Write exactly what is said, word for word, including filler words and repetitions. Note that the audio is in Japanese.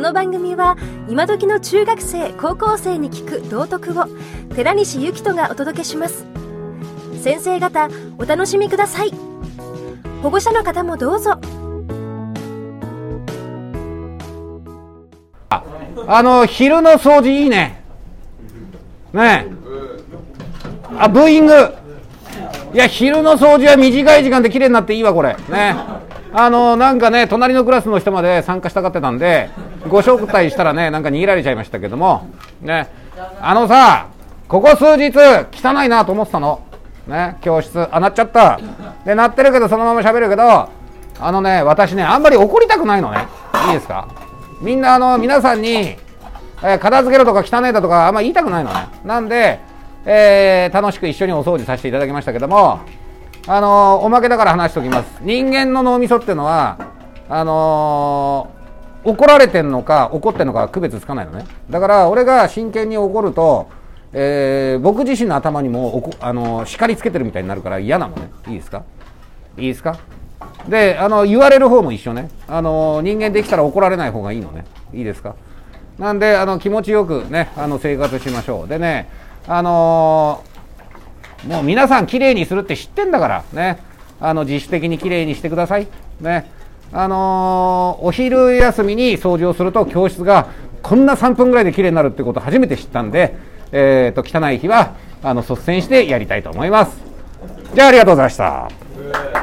の番組は今時の中学生高校生に聞く道徳を寺西由紀人がお届けします。先生方お楽しみください。保護者の方もどうぞ。あ、あの昼の掃除いいねねえ、あ、ブーイング。いや、昼の掃除は短い時間で綺麗になっていいわこれね。あのなんかね、隣のクラスの人まで参加したがってたんでご招待したらね、なんか逃げられちゃいましたけどもね。あのさ、ここ数日汚いなと思ってたのね、教室。あ、鳴っちゃったで、鳴ってるけどそのまま喋るけど、あのね、私ね、あんまり怒りたくないのね。いいですか、みんな。あの皆さんにえー、片付けろとか汚いだとかあんま言いたくないのね。なんで、えー、楽しく一緒にお掃除させていただきましたけども、あのー、おまけだから話しておきます。人間の脳みそってのはあのー、怒られてんのか怒ってんのか区別つかないのね。だから俺が真剣に怒ると、えー、僕自身の頭にもおこ、あのー、叱りつけてるみたいになるから嫌なのね。いいですかいいですかで、あの言われる方も一緒ね。あのー、人間できたら怒られない方がいいのね。いいですか。なんであの気持ちよくね、あの生活しましょう。でね、あのー、もう皆さんきれいにするって知ってんだからね、あの自主的にきれいにしてくださいね。あのー、お昼休みに掃除をすると教室がこんなさんぷんぐらいできれいになるってことを初めて知ったんで、えー、と汚い日はあの率先してやりたいと思います。じゃあ、ありがとうございました。